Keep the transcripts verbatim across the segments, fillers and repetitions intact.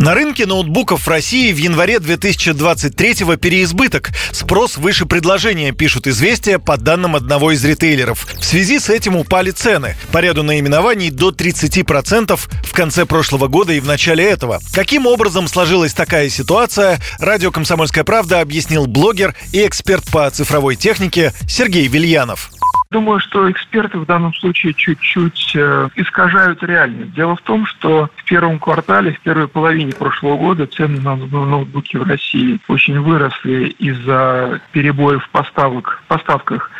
На рынке ноутбуков в России в январе две тысячи двадцать третьего переизбыток. Спрос выше предложения, пишут «Известия» по данным одного из ритейлеров. В связи с этим упали цены. По ряду наименований до тридцать процентов в конце прошлого года и в начале этого. Каким образом сложилась такая ситуация, радио «Комсомольская правда» объяснил блогер и эксперт по цифровой технике Сергей Вильянов. Думаю, что эксперты в данном случае чуть-чуть э, искажают реальность. Дело в том, что в первом квартале, в первой половине прошлого года цены на ноутбуки в России очень выросли из-за перебоев в поставок, поставках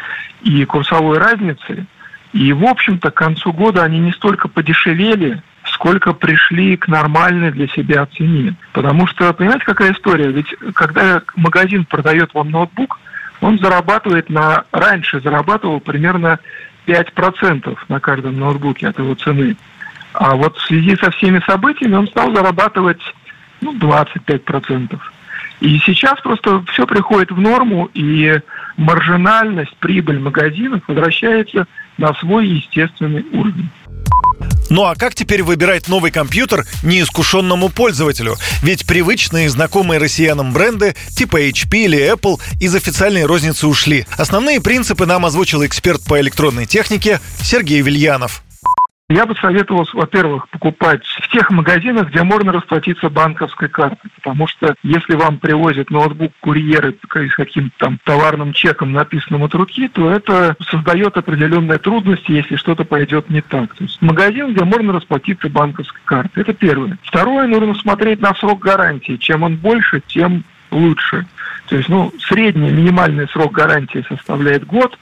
и курсовой разницы. И, в общем-то, к концу года они не столько подешевели, сколько пришли к нормальной для себя цене. Потому что, понимаете, какая история? Ведь когда магазин продает вам ноутбук, он зарабатывает на... Раньше зарабатывал примерно пять процентов на каждом ноутбуке от его цены. А вот в связи со всеми событиями он стал зарабатывать ну, двадцать пять процентов. И сейчас просто все приходит в норму, и маржинальность, прибыль магазинов возвращается на свой естественный уровень. Ну а как теперь выбирать новый компьютер неискушенному пользователю? Ведь привычные, знакомые россиянам бренды типа эйч пи или Apple из официальной розницы ушли. Основные принципы нам озвучил эксперт по электронной технике Сергей Вильянов. Я бы советовал, во-первых, покупать в тех магазинах, где можно расплатиться банковской картой, потому что если вам привозят ноутбук курьеры с каким-то там товарным чеком, написанным от руки, то это создает определенные трудности, если что-то пойдет не так. То есть магазин, где можно расплатиться банковской картой. Это первое. Второе, нужно смотреть на срок гарантии. Чем он больше, тем лучше. То есть, ну, средний, минимальный срок гарантии составляет год,